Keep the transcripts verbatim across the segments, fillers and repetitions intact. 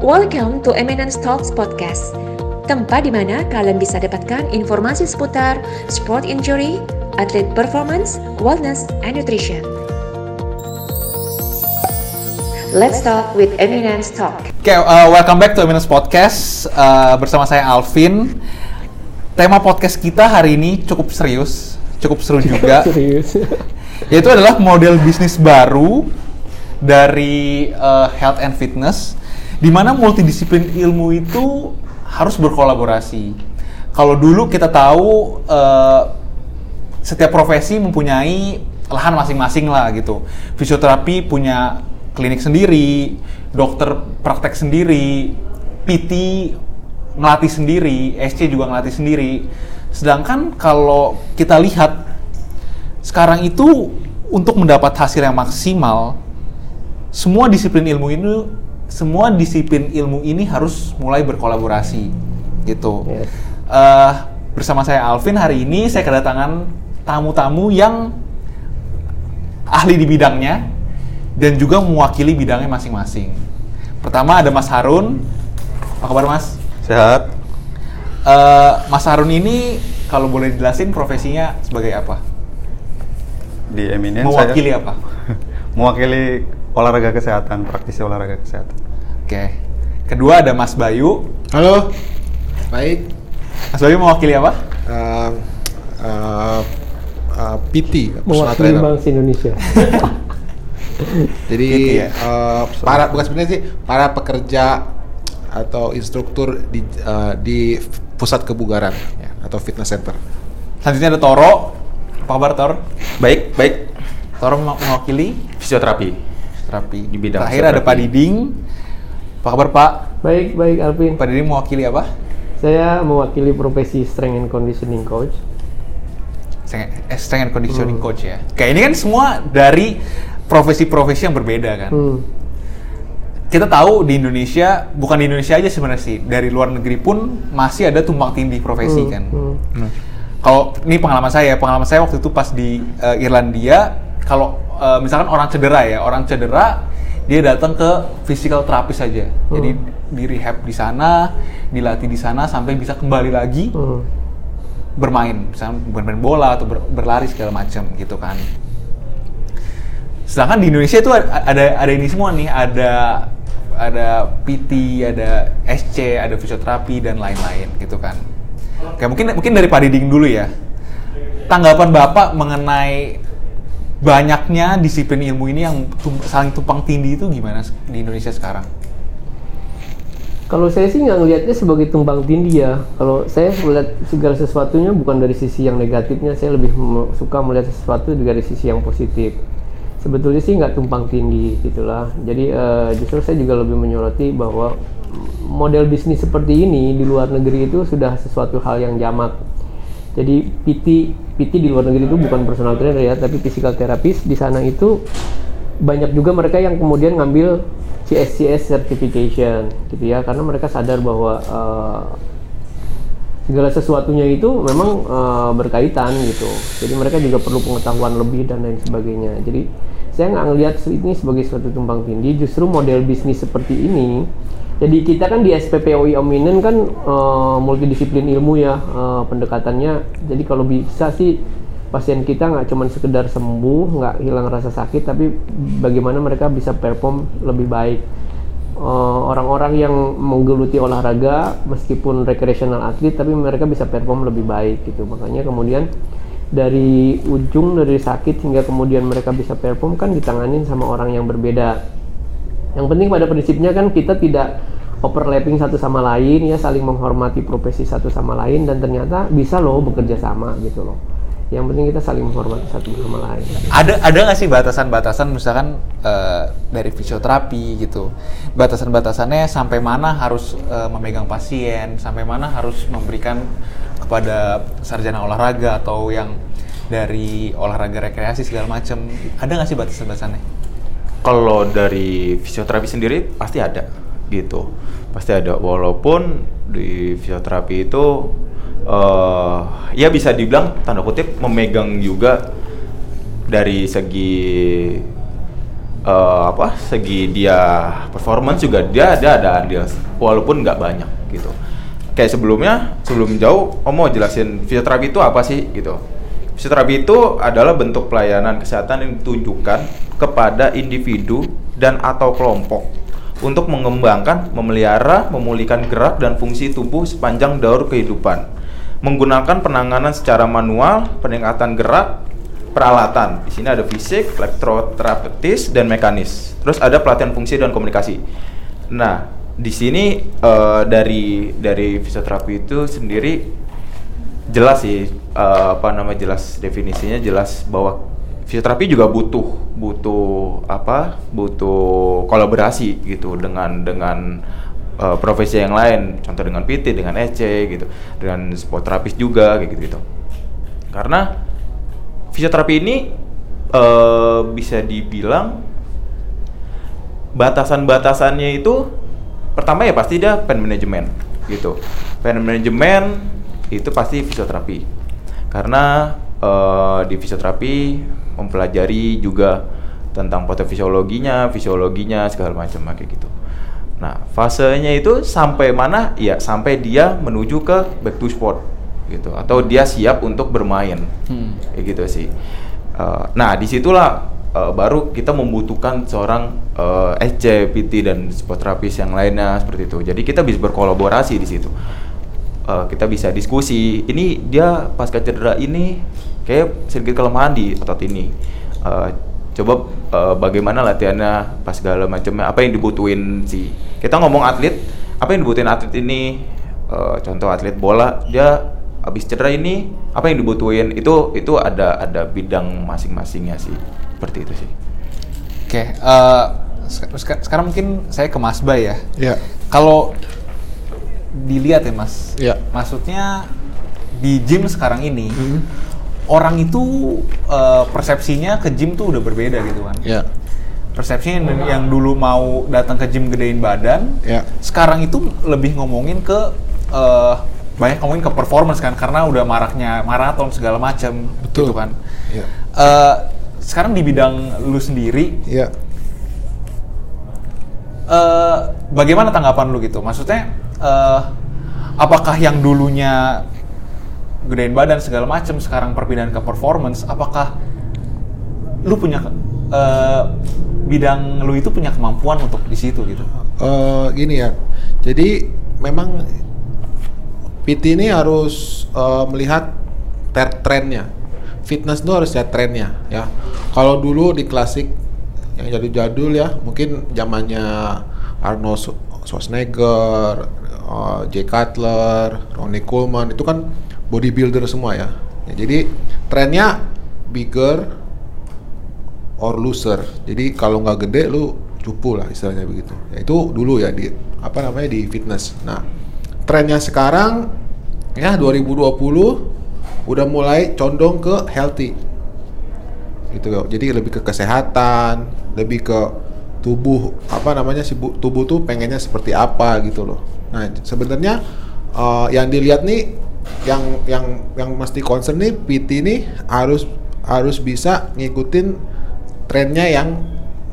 Welcome to Eminence Talks Podcast, tempat di mana kalian bisa dapatkan informasi seputar sport injury, atlet performance, wellness, and nutrition. Let's talk with Eminence Talk. Oke, okay, uh, welcome back to Eminence Podcast. Uh, bersama saya Alvin. Tema podcast kita hari ini cukup serius, cukup seru juga. Serius. Yaitu adalah model bisnis baru dari uh, health and fitness, di mana multidisiplin ilmu itu harus berkolaborasi. Kalau dulu kita tahu uh, setiap profesi mempunyai lahan masing-masing lah gitu. Fisioterapi punya klinik sendiri, dokter praktek sendiri, P T ngelatih sendiri, S C juga ngelatih sendiri. Sedangkan kalau kita lihat sekarang itu untuk mendapat hasil yang maksimal, semua disiplin ilmu ini Semua disiplin ilmu ini harus mulai berkolaborasi, gitu. Yes. Uh, bersama saya Alvin, hari ini saya kedatangan tamu-tamu yang ahli di bidangnya dan juga mewakili bidangnya masing-masing. Pertama ada Mas Harun. Apa kabar Mas? Sehat. Uh, Mas Harun ini kalau boleh dijelasin profesinya sebagai apa? Di Eminence saya. Mewakili apa? Mewakili olahraga kesehatan, praktisi olahraga kesehatan. Oke. Kedua ada Mas Bayu. Halo. Baik. Mas Bayu mewakili apa? Uh, uh, uh, P T, Personal Trainer. Mewakili bangsa Indonesia. Jadi ya? uh, para bukan sebenarnya sih para pekerja atau instruktur di uh, di pusat kebugaran ya, atau fitness center. Selanjutnya ada Toro. Apa kabar Tor? Baik, baik. Toro mewakili fisioterapi. Terapi di bidang terakhir ada Pak Diding. Apa kabar Pak? Baik, baik Alvin. Pak Diding mewakili apa? Saya mewakili profesi Strength and Conditioning Coach. Strength, eh, strength and Conditioning hmm. Coach ya. Kayak ini kan semua dari profesi-profesi yang berbeda kan. Hmm. Kita tahu di Indonesia, bukan di Indonesia aja sebenarnya sih, dari luar negeri pun masih ada tumpang tindih profesi hmm. kan. Hmm. Hmm. Kalau ini pengalaman saya, pengalaman saya waktu itu pas di uh, Irlandia, kalau Uh, misalkan orang cedera ya, orang cedera dia datang ke physical therapy saja. Hmm. Jadi di rehab di sana, dilatih di sana sampai bisa kembali lagi hmm. bermain, misalkan bermain bola atau ber- berlari segala macam gitu kan. Sedangkan di Indonesia itu ada ada ini semua nih, ada ada P T, ada S C, ada fisioterapi dan lain-lain gitu kan. Oke, mungkin mungkin dari Pak Diding dulu ya. Tanggapan Bapak mengenai banyaknya disiplin ilmu ini yang tum- saling tumpang tindih itu gimana di Indonesia sekarang? Kalau saya sih nggak ngelihatnya sebagai tumpang tindih ya. Kalau saya melihat segala sesuatunya bukan dari sisi yang negatifnya, saya lebih me- suka melihat sesuatu dari sisi yang positif. Sebetulnya sih nggak tumpang tindih gitulah. Jadi uh, justru saya juga lebih menyoroti bahwa model bisnis seperti ini di luar negeri itu sudah sesuatu hal yang jamak. Jadi P T P T di luar negeri itu bukan personal trainer ya, tapi physical therapist di sana itu banyak juga mereka yang kemudian ngambil C S C S certification gitu ya, karena mereka sadar bahwa uh, segala sesuatunya itu memang uh, berkaitan gitu. Jadi mereka juga perlu pengetahuan lebih dan lain sebagainya. Jadi saya nggak ngelihat ini sebagai suatu tumpang tindih, justru model bisnis seperti ini. Jadi kita kan di S P P O I Ominen kan uh, multidisiplin ilmu ya uh, pendekatannya. Jadi kalau bisa sih pasien kita nggak cuma sekedar sembuh, nggak hilang rasa sakit, tapi bagaimana mereka bisa perform lebih baik. Uh, orang-orang yang menggeluti olahraga meskipun recreational athlete, tapi mereka bisa perform lebih baik gitu. Makanya kemudian dari ujung dari sakit hingga kemudian mereka bisa perform kan ditanganin sama orang yang berbeda. Yang penting pada prinsipnya kan kita tidak overlapping satu sama lain ya, saling menghormati profesi satu sama lain dan ternyata bisa loh bekerja sama gitu loh. Yang penting kita saling menghormati satu sama lain. Ada ada nggak sih batasan-batasan misalkan uh, dari fisioterapi gitu, batasan-batasannya sampai mana harus uh, memegang pasien, sampai mana harus memberikan kepada sarjana olahraga atau yang dari olahraga rekreasi segala macam, ada nggak sih batasan-batasannya? Kalau dari fisioterapi sendiri pasti ada gitu, pasti ada, walaupun di fisioterapi itu uh, ya bisa dibilang tanda kutip memegang juga dari segi uh, apa segi dia performance juga dia dia ada andil walaupun nggak banyak gitu. Kayak sebelumnya, sebelum jauh om mau jelasin fisioterapi itu apa sih gitu. Fisioterapi itu adalah bentuk pelayanan kesehatan yang ditunjukkan kepada individu dan atau kelompok untuk mengembangkan, memelihara, memulihkan gerak dan fungsi tubuh sepanjang daur kehidupan menggunakan penanganan secara manual, peningkatan gerak, peralatan. Di sini ada fisik, elektroterapeutis dan mekanis. Terus ada pelatihan fungsi dan komunikasi. Nah, di sini uh, dari dari fisioterapi itu sendiri jelas sih uh, apa nama jelas definisinya jelas bahwa fisioterapi juga butuh butuh apa? butuh kolaborasi gitu dengan dengan Uh, profesi yang lain, contoh dengan P T, dengan E C gitu, dengan sport terapis juga kayak gitu-gitu. Karena fisioterapi ini uh, bisa dibilang batasan-batasannya itu pertama ya pasti dia pain management gitu. Pain management itu pasti fisioterapi. Karena uh, di fisioterapi mempelajari juga tentang patofisiologinya, fisiologinya segala macam kayak gitu. Nah, fasenya itu sampai mana? Ya, sampai dia menuju ke back to sport gitu, atau dia siap untuk bermain, hmm. kayak gitu sih. Uh, nah, disitulah uh, baru kita membutuhkan seorang uh, S C, P T, dan sport terapis yang lainnya seperti itu. Jadi kita bisa berkolaborasi di situ. Uh, kita bisa diskusi. Ini dia pasca cedera ini, kayak sedikit kelemahan di otot ini. Uh, coba uh, bagaimana latihannya pas segala macamnya, apa yang dibutuhin sih. Kita ngomong atlet, apa yang dibutuhin atlet ini, uh, contoh atlet bola, dia habis cedera ini apa yang dibutuhin, itu itu ada ada bidang masing-masingnya sih, seperti itu sih. Oke, uh, sek- sekarang mungkin saya ke Mas Bay ya. Iya. Kalau dilihat ya Mas, ya. Maksudnya di gym sekarang ini, hmm. orang itu uh, persepsinya ke gym tuh udah berbeda gitu kan. Yeah. Persepsinya yang, yang dulu mau datang ke gym gedein badan, yeah. sekarang itu lebih ngomongin ke uh, banyak ngomongin ke performance kan, karena udah maraknya maraton segala macam gitu kan. Yeah. Uh, sekarang di bidang lu sendiri, yeah. uh, bagaimana tanggapan lu gitu? Maksudnya, uh, apakah yang dulunya gedein badan segala macam sekarang perpindahan ke performance, apakah lu punya uh, bidang lu itu punya kemampuan untuk di situ gitu? Uh, gini ya, jadi memang P T ini harus uh, melihat ter- trennya, fitness itu harus lihat trennya ya. Kalau dulu di klasik yang jadul-jadul ya, mungkin zamannya Arnold Schwarzenegger, uh, Jay Cutler, Ronnie Coleman itu kan bodybuilder semua ya. Ya, jadi trennya bigger or looser. Jadi kalau nggak gede lu cupu lah istilahnya begitu. Ya, itu dulu ya di apa namanya di fitness. Nah, trennya sekarang ya dua ribu dua puluh udah mulai condong ke healthy. Gitu ya. Jadi lebih ke kesehatan, lebih ke tubuh apa namanya si tubuh tuh pengennya seperti apa gitu loh. Nah, sebenarnya uh, yang dilihat nih yang yang yang mesti concern nih P T nih harus harus bisa ngikutin trennya yang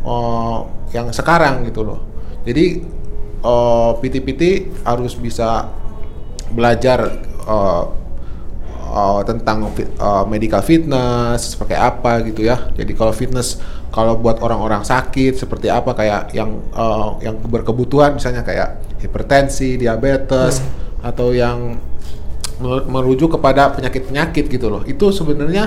uh, yang sekarang gitu loh. Jadi uh, P T-P T harus bisa belajar uh, uh, tentang uh, medical fitness pakai apa gitu ya. Jadi kalau fitness kalau buat orang-orang sakit seperti apa kayak yang uh, yang berkebutuhan misalnya kayak hipertensi, diabetes hmm. atau yang merujuk kepada penyakit-penyakit gitu loh. Itu sebenarnya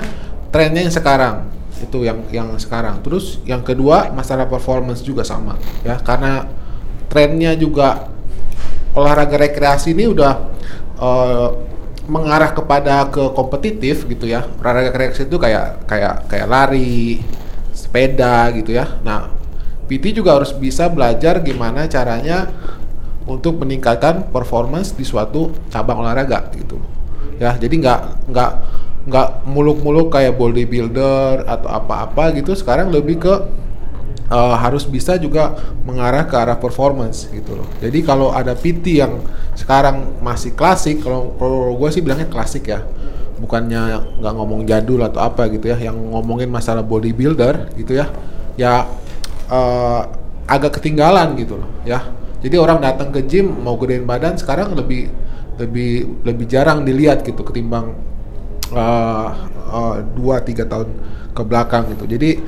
trennya yang sekarang. Itu yang yang sekarang. Terus yang kedua masalah performance juga sama ya, karena trennya juga olahraga rekreasi ini udah uh, mengarah kepada ke kompetitif gitu ya. Olahraga rekreasi itu kayak kayak kayak lari, sepeda gitu ya. Nah, P T juga harus bisa belajar gimana caranya untuk meningkatkan performance di suatu cabang olahraga gitu, ya. Jadi nggak nggak nggak muluk-muluk kayak bodybuilder atau apa-apa gitu. Sekarang lebih ke uh, harus bisa juga mengarah ke arah performance gitu loh. Jadi kalau ada P T yang sekarang masih klasik, kalau kalau gue sih bilangnya klasik ya, bukannya nggak ngomong jadul atau apa gitu ya, yang ngomongin masalah bodybuilder gitu ya, ya. uh, agak ketinggalan gitu loh ya. Jadi orang datang ke gym mau gedein badan sekarang lebih lebih lebih jarang dilihat gitu ketimbang dua tiga tahun ke belakang gitu. Jadi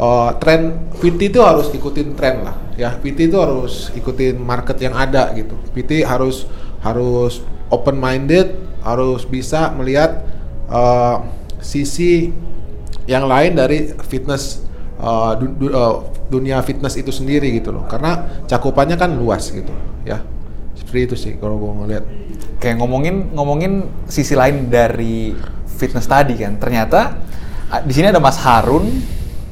uh, tren P T itu harus ikutin tren lah ya. P T itu harus ikutin market yang ada gitu. P T harus harus open minded, harus bisa melihat uh, sisi yang lain dari fitness uh, du- du- uh, dunia fitness itu sendiri gitu loh, karena cakupannya kan luas gitu ya. Seperti itu sih kalau gue ngeliat. Kayak ngomongin ngomongin sisi lain dari fitness tadi kan, ternyata di sini ada Mas Harun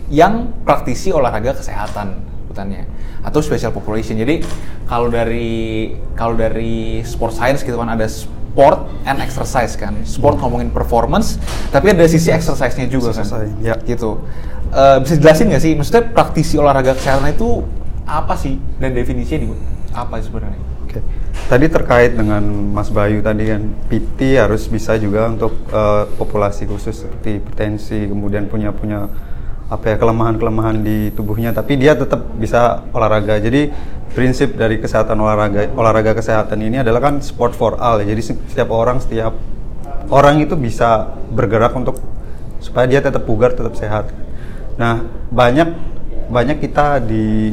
yang praktisi olahraga kesehatan bukannya atau special population. Jadi kalau dari kalau dari sport science gitu kan ada sport and exercise kan. Sport ngomongin performance, tapi ada sisi exercise-nya juga kan. Ya. Gitu. Uh, bisa jelasin nggak sih, maksudnya praktisi olahraga kesehatan itu apa sih dan definisinya di apa sebenarnya? Oke. Okay. Tadi terkait dengan Mas Bayu tadi kan, P T harus bisa juga untuk uh, populasi khusus seperti hipertensi, kemudian punya punya apa ya kelemahan-kelemahan di tubuhnya, tapi dia tetap bisa olahraga. Jadi prinsip dari kesehatan olahraga olahraga kesehatan ini adalah kan sport for all ya. Jadi setiap orang setiap orang itu bisa bergerak untuk supaya dia tetap bugar, tetap sehat. Nah, banyak banyak kita di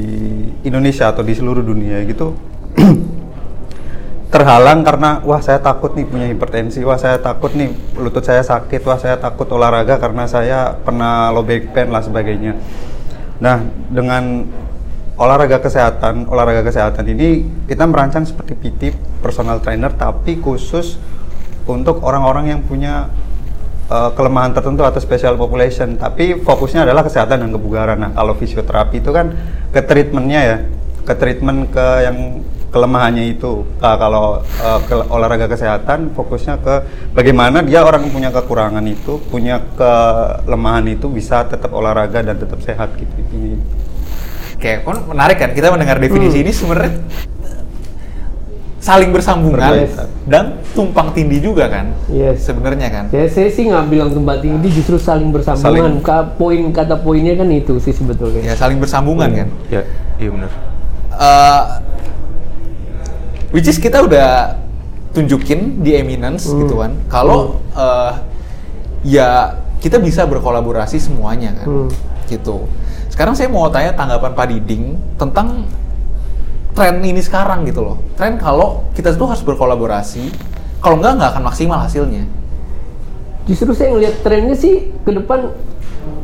Indonesia atau di seluruh dunia gitu terhalang karena wah saya takut nih punya hipertensi, wah saya takut nih lutut saya sakit, wah saya takut olahraga karena saya pernah low back pain lah sebagainya. Nah, dengan olahraga kesehatan, olahraga kesehatan ini kita merancang seperti P T, personal trainer, tapi khusus untuk orang-orang yang punya uh, kelemahan tertentu atau special population, tapi fokusnya adalah kesehatan dan kebugaran. Nah, kalau fisioterapi itu kan ke treatmentnya ya, ke treatment ke yang kelemahannya itu. Nah, kalau uh, ke olahraga kesehatan fokusnya ke bagaimana dia orang yang punya kekurangan itu, punya kelemahan itu bisa tetap olahraga dan tetap sehat gitu. Ini. Oke, kan menarik kan kita mendengar definisi hmm. ini sebenarnya saling bersambungan Berbeza. dan tumpang tindih juga kan? Yes. Sebenarnya kan? Ya saya sih nggak bilang tumpang tindih, justru saling bersambungan. Saling. Ka, poin kata poinnya kan itu sih sebetulnya. Ya saling bersambungan hmm. kan? Ya, iya benar. Uh, Which is kita udah tunjukin di Eminence mm. gitu kan. Kalau mm. uh, ya kita bisa berkolaborasi semuanya kan. Mm. Gitu. Sekarang saya mau tanya tanggapan Pak Diding tentang tren ini sekarang gitu loh. Tren kalau kita tuh harus berkolaborasi, kalau enggak enggak akan maksimal hasilnya. Justru saya ngelihat trennya sih ke depan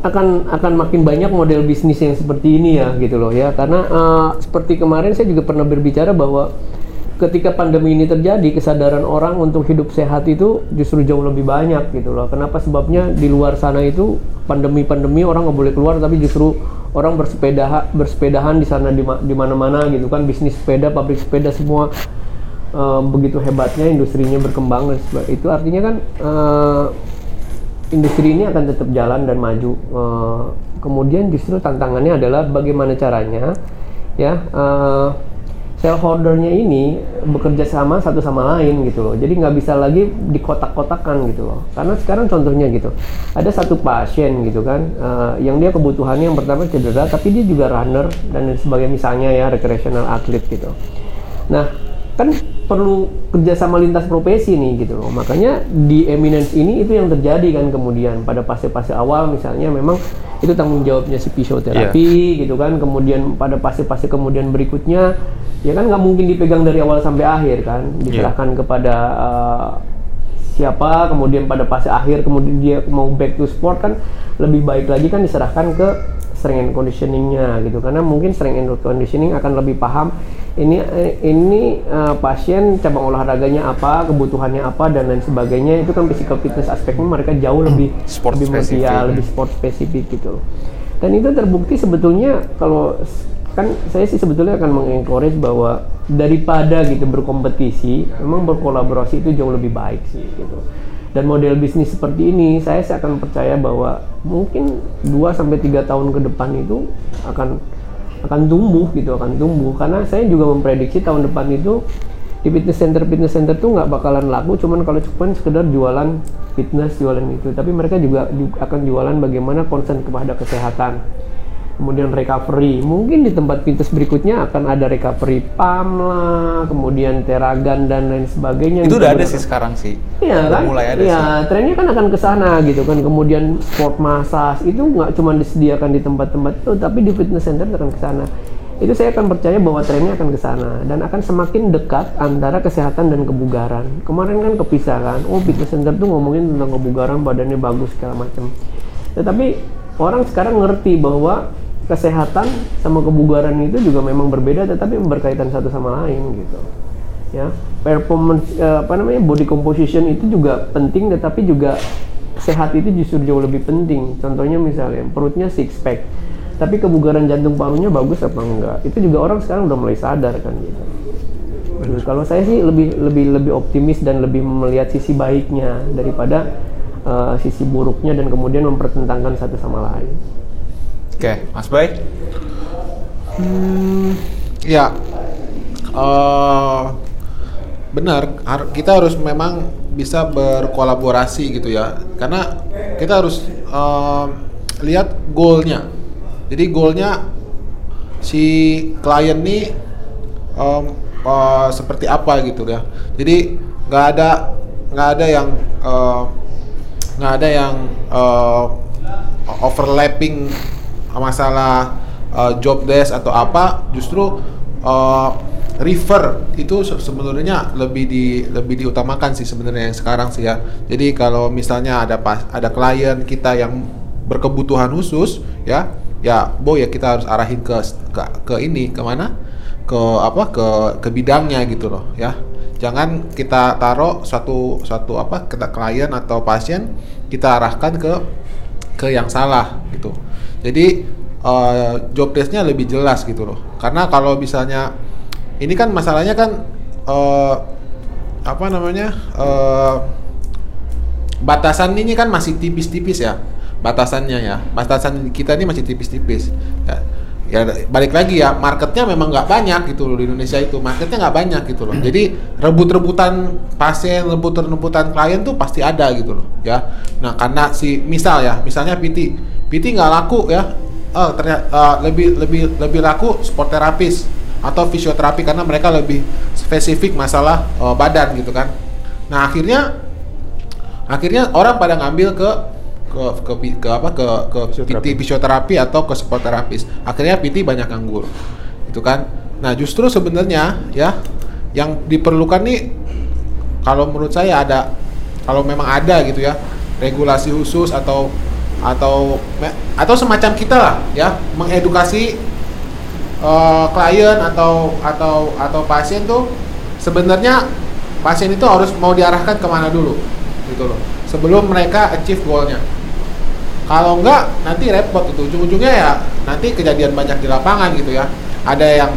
akan akan makin banyak model bisnis yang seperti ini ya gitu loh ya. Karena uh, seperti kemarin saya juga pernah berbicara bahwa ketika pandemi ini terjadi, kesadaran orang untuk hidup sehat itu justru jauh lebih banyak gitu loh. Kenapa? Sebabnya di luar sana itu pandemi-pandemi orang nggak boleh keluar, tapi justru orang bersepeda bersepedahan di sana di, di mana-mana gitu kan. Bisnis sepeda, pabrik sepeda semua e, begitu hebatnya industrinya berkembang dan sebagainya. Itu artinya kan e, industri ini akan tetap jalan dan maju. E, kemudian justru tantangannya adalah bagaimana caranya ya. E, Shareholder-nya ini bekerja sama satu sama lain gitu loh. Jadi nggak bisa lagi dikotak-kotakan gitu loh. Karena sekarang contohnya gitu, ada satu pasien gitu kan, uh, yang dia kebutuhannya yang pertama cedera, tapi dia juga runner dan sebagai misalnya ya recreational atlet gitu. Nah, kan perlu kerjasama lintas profesi nih gitu loh. Makanya di Eminence ini itu yang terjadi kan kemudian pada fase-fase awal misalnya memang itu tanggung jawabnya si fisioterapi yeah. gitu kan. Kemudian pada fase-fase kemudian berikutnya ya kan nggak mungkin dipegang dari awal sampai akhir kan, diserahkan yeah. kepada uh, siapa. Kemudian pada fase akhir kemudian dia mau back to sport kan lebih baik lagi kan diserahkan ke strength and conditioning-nya gitu, karena mungkin strength and conditioning akan lebih paham ini ini uh, pasien cabang olahraganya apa, kebutuhannya apa dan lain sebagainya. Itu kan physical fitness aspeknya mereka jauh lebih sport lebih spesifik, ya, lebih sport spesifik gitu. Dan itu terbukti sebetulnya kalau kan saya sih sebetulnya akan mengencourage bahwa daripada gitu berkompetisi, memang berkolaborasi itu jauh lebih baik sih gitu. Dan model bisnis seperti ini saya sih akan percaya bahwa mungkin dua sampai tiga tahun ke depan itu akan akan tumbuh gitu, akan tumbuh. Karena saya juga memprediksi tahun depan itu di fitness center fitness center tuh nggak bakalan laku cuman kalau cuman sekedar jualan fitness, jualan itu, tapi mereka juga, juga akan jualan bagaimana concern kepada kesehatan. kemudian recovery. Mungkin di tempat fitness berikutnya akan ada recovery pump lah, kemudian teragan dan lain sebagainya. Itu udah ada sih sekarang sih. Iya kan? Mulai ada ya, sih. Trennya kan akan ke sana gitu kan. Kemudian sport massage itu nggak cuma disediakan di tempat-tempat itu, tapi di fitness center akan ke sana. Itu saya akan percaya bahwa trennya akan ke sana dan akan semakin dekat antara kesehatan dan kebugaran. Kemarin kan kepisah kan, oh fitness center tuh ngomongin tentang kebugaran, badannya bagus segala macam. Tetapi orang sekarang ngerti bahwa kesehatan sama kebugaran itu juga memang berbeda, tetapi berkaitan satu sama lain gitu. Ya, performance apa namanya body composition itu juga penting, tetapi juga sehat itu justru jauh lebih penting. Contohnya misalnya perutnya six pack, tapi kebugaran jantung parunya bagus apa enggak, itu juga orang sekarang udah mulai sadar kan gitu. Benar. Kalau saya sih lebih lebih lebih optimis dan lebih melihat sisi baiknya daripada uh, sisi buruknya dan kemudian mempertentangkan satu sama lain. Oke, Mas Bay? Hmm, ya, uh, benar. Kita harus memang bisa berkolaborasi gitu ya, karena kita harus uh, lihat goalnya. Jadi goalnya si klien nih um, uh, seperti apa gitu ya. Jadi nggak ada nggak ada yang nggak uh, ada yang uh, overlapping masalah uh, job desk atau apa. Justru uh, refer itu sebenarnya lebih di lebih diutamakan sih sebenarnya yang sekarang sih ya. Jadi kalau misalnya ada pas, ada klien kita yang berkebutuhan khusus ya. Ya, Bo, ya kita harus arahin ke ke, ke ini, kemana? Ke apa? Ke ke bidangnya gitu loh, ya. Jangan kita taruh satu satu apa? Kita klien atau pasien kita arahkan ke ke yang salah gitu. Jadi uh, job desk-nya lebih jelas gitu loh. Karena kalau misalnya ini kan masalahnya kan uh, apa namanya? Uh, batasan ini kan masih tipis-tipis ya. Batasannya ya, batasan kita ini masih tipis-tipis ya, ya balik lagi ya, marketnya memang nggak banyak gitu loh di Indonesia itu, marketnya nggak banyak gitu loh. Jadi rebut-rebutan pasien, rebut-rebutan klien tuh pasti ada gitu loh ya. Nah karena si misal ya, misalnya P T, P T nggak laku ya, uh, ternyata, uh, lebih lebih lebih laku sport terapis atau fisioterapi karena mereka lebih spesifik masalah uh, badan gitu kan. Nah akhirnya akhirnya orang pada ngambil ke Ke, ke ke apa ke ke P T fisioterapi atau ke sport terapis. Akhirnya P T banyak nganggur. Itu kan. Nah, justru sebenarnya ya yang diperlukan nih kalau menurut saya ada, kalau memang ada gitu ya, regulasi khusus atau atau atau semacam kita lah ya, mengedukasi uh, klien atau atau atau pasien tuh sebenarnya pasien itu harus mau diarahkan kemana dulu gitu loh. Sebelum mereka achieve goalnya. Kalau enggak nanti repot itu, ujung-ujungnya ya nanti kejadian banyak di lapangan gitu ya. Ada yang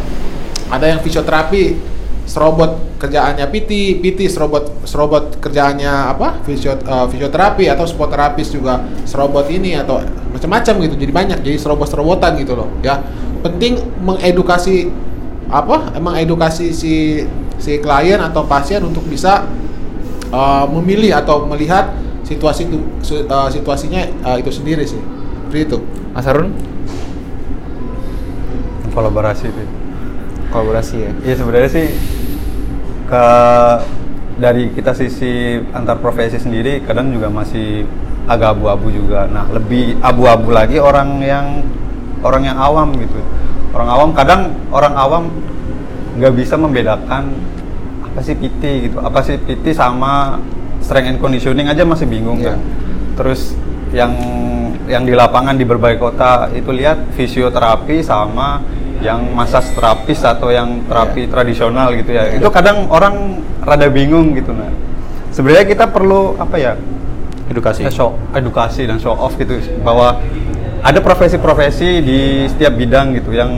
ada yang fisioterapi serobot kerjaannya P T, P T serobot serobot kerjaannya apa? Fisiot, uh, fisioterapi atau sport terapis juga serobot ini atau macam-macam gitu. Jadi banyak, jadi serobot-serobotan gitu loh ya. Penting mengedukasi apa? Mengedukasi si si klien atau pasien untuk bisa Uh, memilih atau melihat situasi itu uh, situasinya uh, itu sendiri sih. Seperti itu. Mas Harun? Kolaborasi itu. Kolaborasi ya. Iya sebenarnya sih ke dari kita sisi antar profesi sendiri kadang juga masih agak abu-abu juga. Nah, lebih abu-abu lagi orang yang orang yang awam gitu. Orang awam kadang orang awam nggak bisa membedakan apa sih P T gitu, apa sih P T sama strength and conditioning aja masih bingung yeah. Kan terus yang yang di lapangan di berbagai kota itu lihat fisioterapi sama yang massage terapis atau yang terapi yeah. tradisional gitu ya yeah. Itu kadang orang rada bingung gitu. Nah sebenarnya kita perlu apa ya, edukasi eh, show, edukasi dan show off gitu bahwa ada profesi-profesi di setiap bidang gitu yang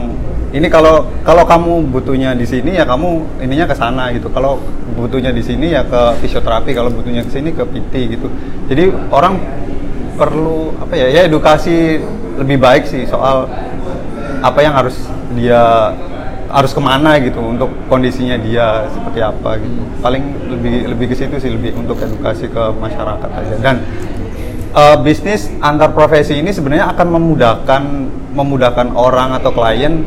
ini kalau kalau kamu butuhnya di sini ya kamu ininya ke sana gitu. Kalau butuhnya di sini ya ke fisioterapi, kalau butuhnya ke sini ke P T gitu. Jadi orang perlu apa ya? Ya edukasi lebih baik sih soal apa yang harus dia harus kemana gitu untuk kondisinya dia seperti apa gitu. Paling lebih lebih ke situ sih, lebih untuk edukasi ke masyarakat aja. Dan uh, bisnis antar profesi ini sebenarnya akan memudahkan memudahkan orang atau klien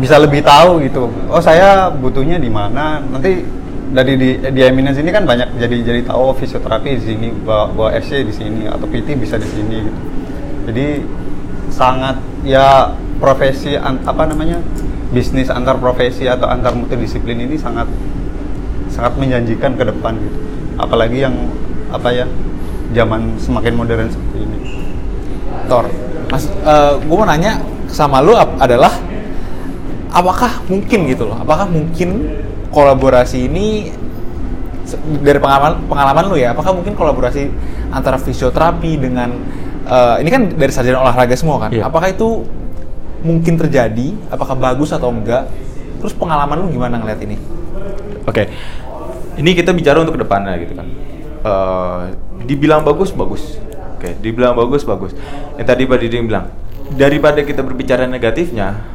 bisa lebih tahu gitu. Oh, saya butuhnya di mana? Nanti dari di, di Eminence ini kan banyak jadi jadi tahu, oh, fisioterapi di sini, bahwa F C di sini atau P T bisa di sini gitu. Jadi sangat ya profesi an, apa namanya bisnis antar profesi atau antar multidisiplin ini sangat sangat menjanjikan ke depan gitu. Apalagi yang apa ya zaman semakin modern seperti ini. Tor, Mas, uh, gue mau nanya sama lu adalah apakah mungkin gitu loh? Apakah mungkin kolaborasi ini dari pengalaman pengalaman lu ya, apakah mungkin kolaborasi antara fisioterapi dengan uh, ini kan dari sarjana olahraga semua kan, yeah. Apakah itu mungkin terjadi, apakah bagus atau enggak, terus pengalaman lu gimana ngeliat ini? Oke, okay. Ini kita bicara untuk kedepannya gitu kan, uh, dibilang bagus bagus, oke, okay. Dibilang bagus bagus, yang tadi Pak Didi bilang daripada kita berbicara negatifnya,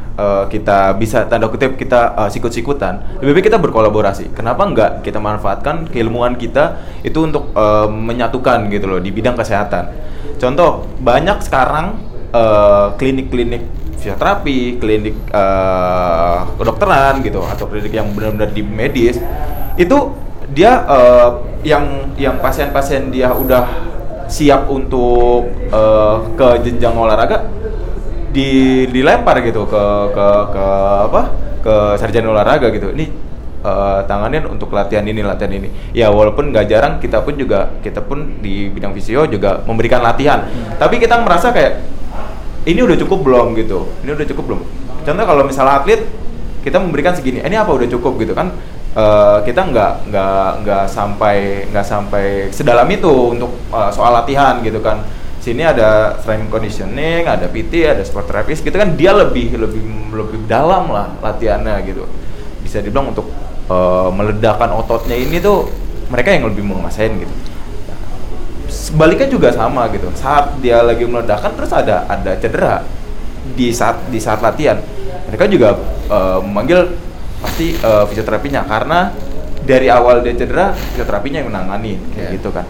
kita bisa tanda kutip kita uh, sikut-sikutan, lebih baik kita berkolaborasi. Kenapa enggak kita manfaatkan keilmuan kita itu untuk uh, menyatukan gitu loh di bidang kesehatan. Contoh, banyak sekarang uh, klinik-klinik fisioterapi, klinik uh, kedokteran gitu, atau klinik yang benar-benar di medis itu dia uh, yang yang pasien-pasien dia udah siap untuk uh, ke jenjang olahraga di dilempar gitu ke ke ke apa ke sarjana olahraga gitu, ini uh, tanganin untuk latihan ini latihan ini ya, walaupun nggak jarang kita pun juga kita pun di bidang fisio juga memberikan latihan, tapi kita merasa kayak ini udah cukup belum gitu, ini udah cukup belum. Contoh kalau misalnya atlet kita memberikan segini, ini apa udah cukup gitu kan, uh, kita nggak nggak nggak sampai nggak sampai sedalam itu untuk uh, soal latihan gitu kan. Sini ada strength conditioning, ada P T, ada sport therapist gitu kan, dia lebih lebih lebih dalam lah latihannya gitu. Bisa dibilang untuk uh, meledakkan ototnya ini tuh mereka yang lebih menguasain gitu. Sebaliknya juga sama gitu. Saat dia lagi meledakkan terus ada ada cedera di saat di saat latihan. Mereka juga uh, memanggil pasti uh, fisioterapinya, karena dari awal dia cedera fisioterapinya yang menangani kayak yeah. Gitu kan.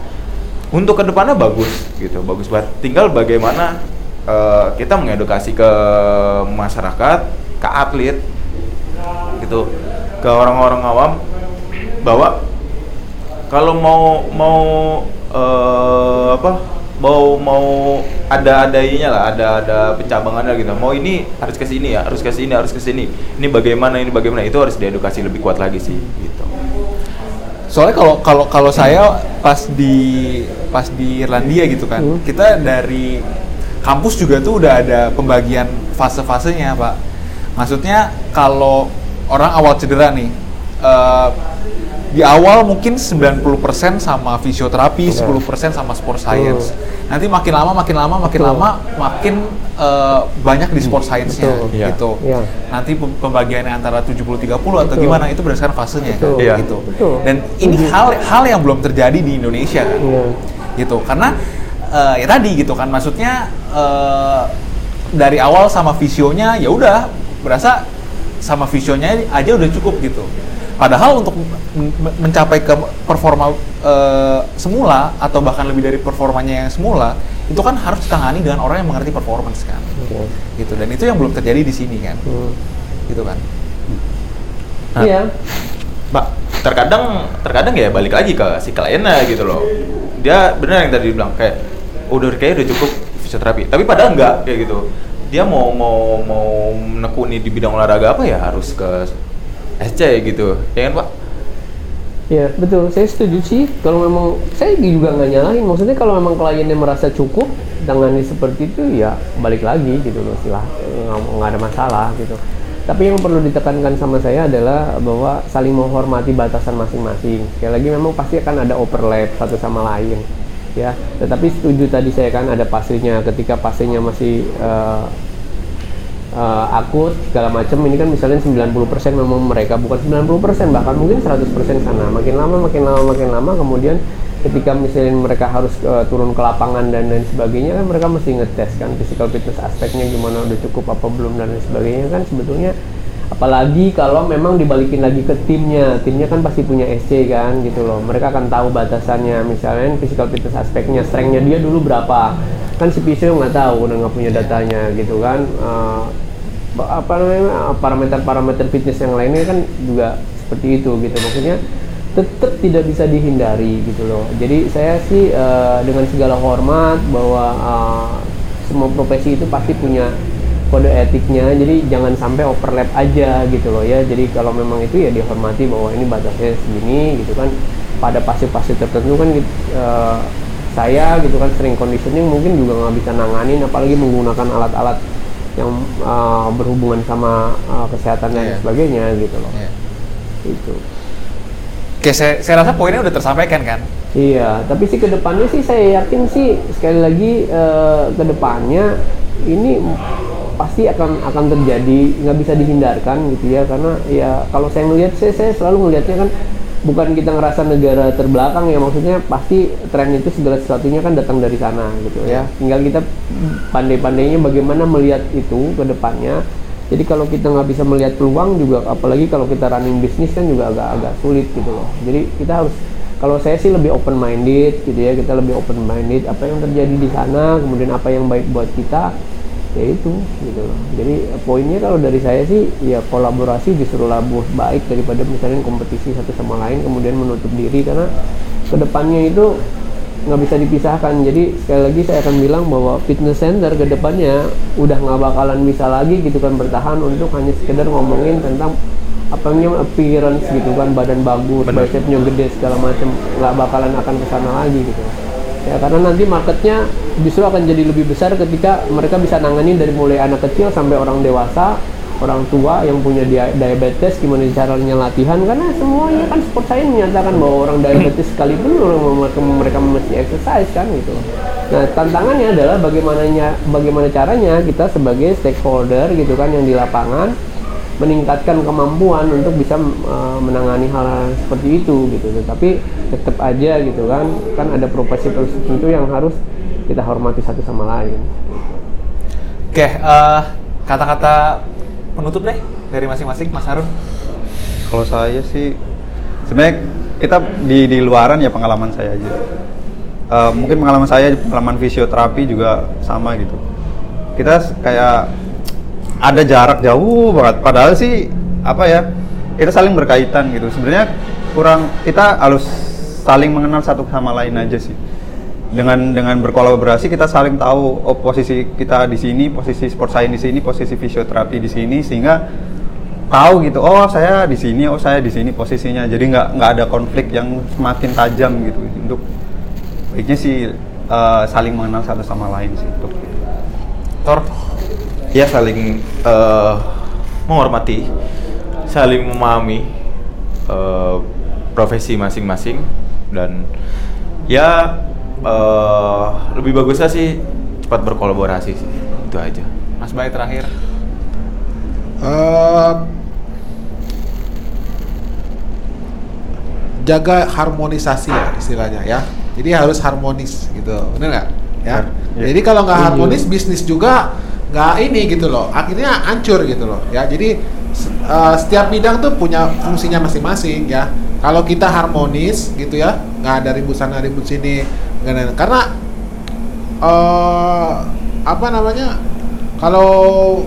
Untuk kedepannya bagus gitu, bagus banget. Tinggal bagaimana uh, kita mengedukasi ke masyarakat, ke atlet, gitu, ke orang-orang awam bahwa kalau mau mau uh, apa, mau mau ada adainya lah, ada ada pencabangannya gitu. Mau ini harus ke sini ya, harus ke sini, harus ke sini. Ini bagaimana, ini bagaimana, itu harus diedukasi lebih kuat lagi sih, gitu. Soalnya kalau kalau kalau saya pas di pas di Irlandia gitu kan, hmm. kita dari kampus juga tuh udah ada pembagian fase-fasenya, Pak. Maksudnya kalau orang awal cedera nih, uh, di awal mungkin sembilan puluh persen sama fisioterapi, sepuluh persen sama sport science. Betul. Nanti makin lama makin lama makin Betul. lama makin uh, banyak di sport science-nya Betul. gitu. Ya. Nanti pembagiannya antara tujuh puluh tiga puluh atau gimana, itu berdasarkan fasenya kan? Ya. Gitu. Betul. Dan ini hal hal yang belum terjadi di Indonesia kan. Ya. Gitu. Karena uh, ya tadi gitu kan, maksudnya uh, dari awal sama fisionya ya udah berasa sama fisionya aja udah cukup gitu. Padahal untuk mencapai ke performa uh, semula atau bahkan lebih dari performanya yang semula, itu kan harus ditangani dengan orang yang mengerti performance kan, okay. Gitu. Dan itu yang belum terjadi di sini kan, hmm. gitu kan. Iya. Nah, Pak, terkadang terkadang ya balik lagi ke si kliennya gitu loh. Dia benar yang tadi bilang kayak udah kayaknya udah cukup fisioterapi, tapi padahal enggak kayak gitu. Dia mau mau mau menekuni di bidang olahraga apa ya harus ke S C gitu, ya kan Pak? Ya betul, saya setuju sih. Kalau memang saya juga nggak nyalahin, maksudnya kalau memang kliennya merasa cukup tangani seperti itu ya balik lagi gitu loh, silah nggak ada masalah gitu. Tapi yang perlu ditekankan sama saya adalah bahwa saling menghormati batasan masing-masing. Sekali lagi memang pasti akan ada overlap satu sama lain, ya. Tetapi setuju tadi saya kan ada pasiennya, ketika pasiennya masih uh, Uh, akut segala macam, ini kan misalnya sembilan puluh persen memang mereka, bukan sembilan puluh persen bahkan mungkin seratus persen sana, makin lama makin lama makin lama kemudian ketika misalnya mereka harus uh, turun ke lapangan dan lain sebagainya kan mereka mesti ngetes kan physical fitness aspeknya gimana, udah cukup apa belum dan lain sebagainya kan, sebetulnya Apalagi kalau memang dibalikin lagi ke timnya, timnya kan pasti punya S C kan gitu loh. Mereka akan tahu batasannya, misalnya physical fitness aspeknya, strength-nya dia dulu berapa. Kan si fisio nggak tahu, udah nggak punya datanya gitu kan. Uh, apa namanya, parameter-parameter fitness yang lainnya kan juga seperti itu gitu. Maksudnya tetap tidak bisa dihindari gitu loh. Jadi saya sih uh, dengan segala hormat bahwa uh, semua profesi itu pasti punya kode etiknya, jadi jangan sampai overlap aja gitu loh ya. Jadi kalau memang itu ya dihormati bahwa ini batasnya segini gitu kan. Pada pasif-pasif tertentu kan gitu, uh, saya gitu kan strength conditioning mungkin juga nggak bisa nanganin, apalagi menggunakan alat-alat yang uh, berhubungan sama uh, kesehatan dan yeah. sebagainya gitu loh. Yeah. Itu. Oke, saya, saya rasa poinnya udah tersampaikan kan? Iya, tapi sih kedepannya sih saya yakin sih sekali lagi uh, kedepannya ini pasti akan akan terjadi, nggak bisa dihindarkan gitu ya. Karena ya kalau saya melihat, saya, saya selalu melihatnya kan bukan kita ngerasa negara terbelakang ya, maksudnya pasti tren itu segala sesuatunya kan datang dari sana gitu ya. Tinggal kita pandai-pandainya bagaimana melihat itu ke depannya. Jadi kalau kita nggak bisa melihat peluang juga, apalagi kalau kita running bisnis kan juga agak-agak sulit gitu loh. Jadi kita harus, kalau saya sih lebih open minded gitu ya, kita lebih open minded apa yang terjadi di sana, kemudian apa yang baik buat kita ya itu gitu loh. Jadi poinnya kalau dari saya sih ya kolaborasi justru lebih baik daripada misalnya kompetisi satu sama lain kemudian menutup diri, karena kedepannya itu nggak bisa dipisahkan. Jadi sekali lagi saya akan bilang bahwa fitness center kedepannya udah nggak bakalan bisa lagi gitu kan bertahan untuk hanya sekedar ngomongin tentang apanya appearance gitu kan, badan bagus, bicepnya gede segala macam, nggak bakalan akan kesana lagi gitu ya. Karena nanti marketnya justru akan jadi lebih besar ketika mereka bisa nangani dari mulai anak kecil sampai orang dewasa, orang tua yang punya diabetes, gimana caranya latihan, karena semuanya kan sport science menyatakan bahwa orang diabetes sekalipun mereka mesti exercise kan gitu. Nah tantangannya adalah bagaimananya, bagaimana caranya kita sebagai stakeholder gitu kan yang di lapangan meningkatkan kemampuan untuk bisa uh, menangani hal-hal seperti itu gitu. Tapi tetap aja gitu kan, kan ada profesi tertentu yang harus kita hormati satu sama lain. Oke, okay, uh, kata-kata penutup deh dari masing-masing, Mas Harun. Kalau saya sih sebenarnya kita di di luaran ya pengalaman saya aja. Uh, mungkin pengalaman saya, pengalaman fisioterapi juga sama gitu. Kita kayak ada jarak jauh banget, padahal sih apa ya, itu saling berkaitan gitu. Sebenarnya kurang, kita harus saling mengenal satu sama lain aja sih. Dengan dengan berkolaborasi kita saling tahu, oh, posisi kita di sini, posisi sport science di sini, posisi fisioterapi di sini, sehingga tahu gitu. Oh saya di sini, oh saya di sini posisinya. Jadi nggak nggak ada konflik yang semakin tajam gitu. Untuk baiknya sih uh, saling mengenal satu sama lain sih. Untuk Tor. Ya saling uh, menghormati, saling memahami uh, profesi masing-masing, dan ya uh, lebih bagusnya sih cepat berkolaborasi sih, itu aja. Mas Baik terakhir. Uh, jaga harmonisasi ya istilahnya ya. Jadi harus harmonis gitu, bener nggak? Ya. ya. Jadi kalau nggak harmonis bisnis juga nggak ini gitu loh, akhirnya hancur gitu loh ya. Jadi uh, setiap bidang tuh punya fungsinya masing-masing ya. Kalau kita harmonis gitu ya, nggak ada ribut sana ribut sini, nggak, karena uh, apa namanya, kalau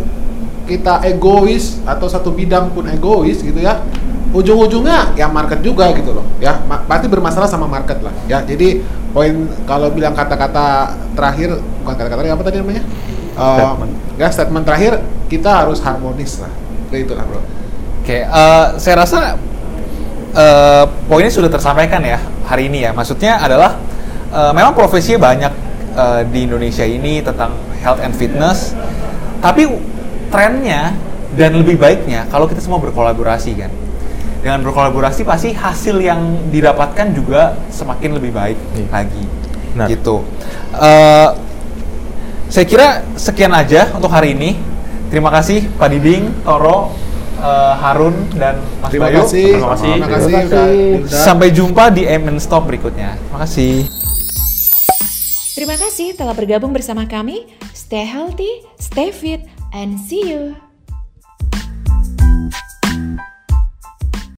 kita egois atau satu bidang pun egois gitu ya, ujung-ujungnya ya market juga gitu loh ya, Ma- pasti bermasalah sama market lah ya. Jadi poin, kalau bilang kata-kata terakhir, bukan kata-kata apa tadi namanya? Uh, statement. Ya, statement terakhir, kita harus harmonis lah, begitulah bro. Oke, okay, uh, saya rasa uh, poinnya sudah tersampaikan ya hari ini ya. Maksudnya adalah uh, memang profesinya banyak uh, di Indonesia ini tentang health and fitness, tapi trennya dan lebih baiknya kalau kita semua berkolaborasi kan. Dengan berkolaborasi pasti hasil yang didapatkan juga semakin lebih baik yeah. lagi. Nah. Gitu. Uh, Saya kira sekian aja untuk hari ini. Terima kasih Pak Diding, Toro, uh, Harun, dan Mas Terima Bayu. Kasih. Terima kasih. Terima kasih. Terima kasih. Sampai jumpa di Eminence Talks berikutnya. Terima kasih. Terima kasih telah bergabung bersama kami. Stay healthy, stay fit, and see you.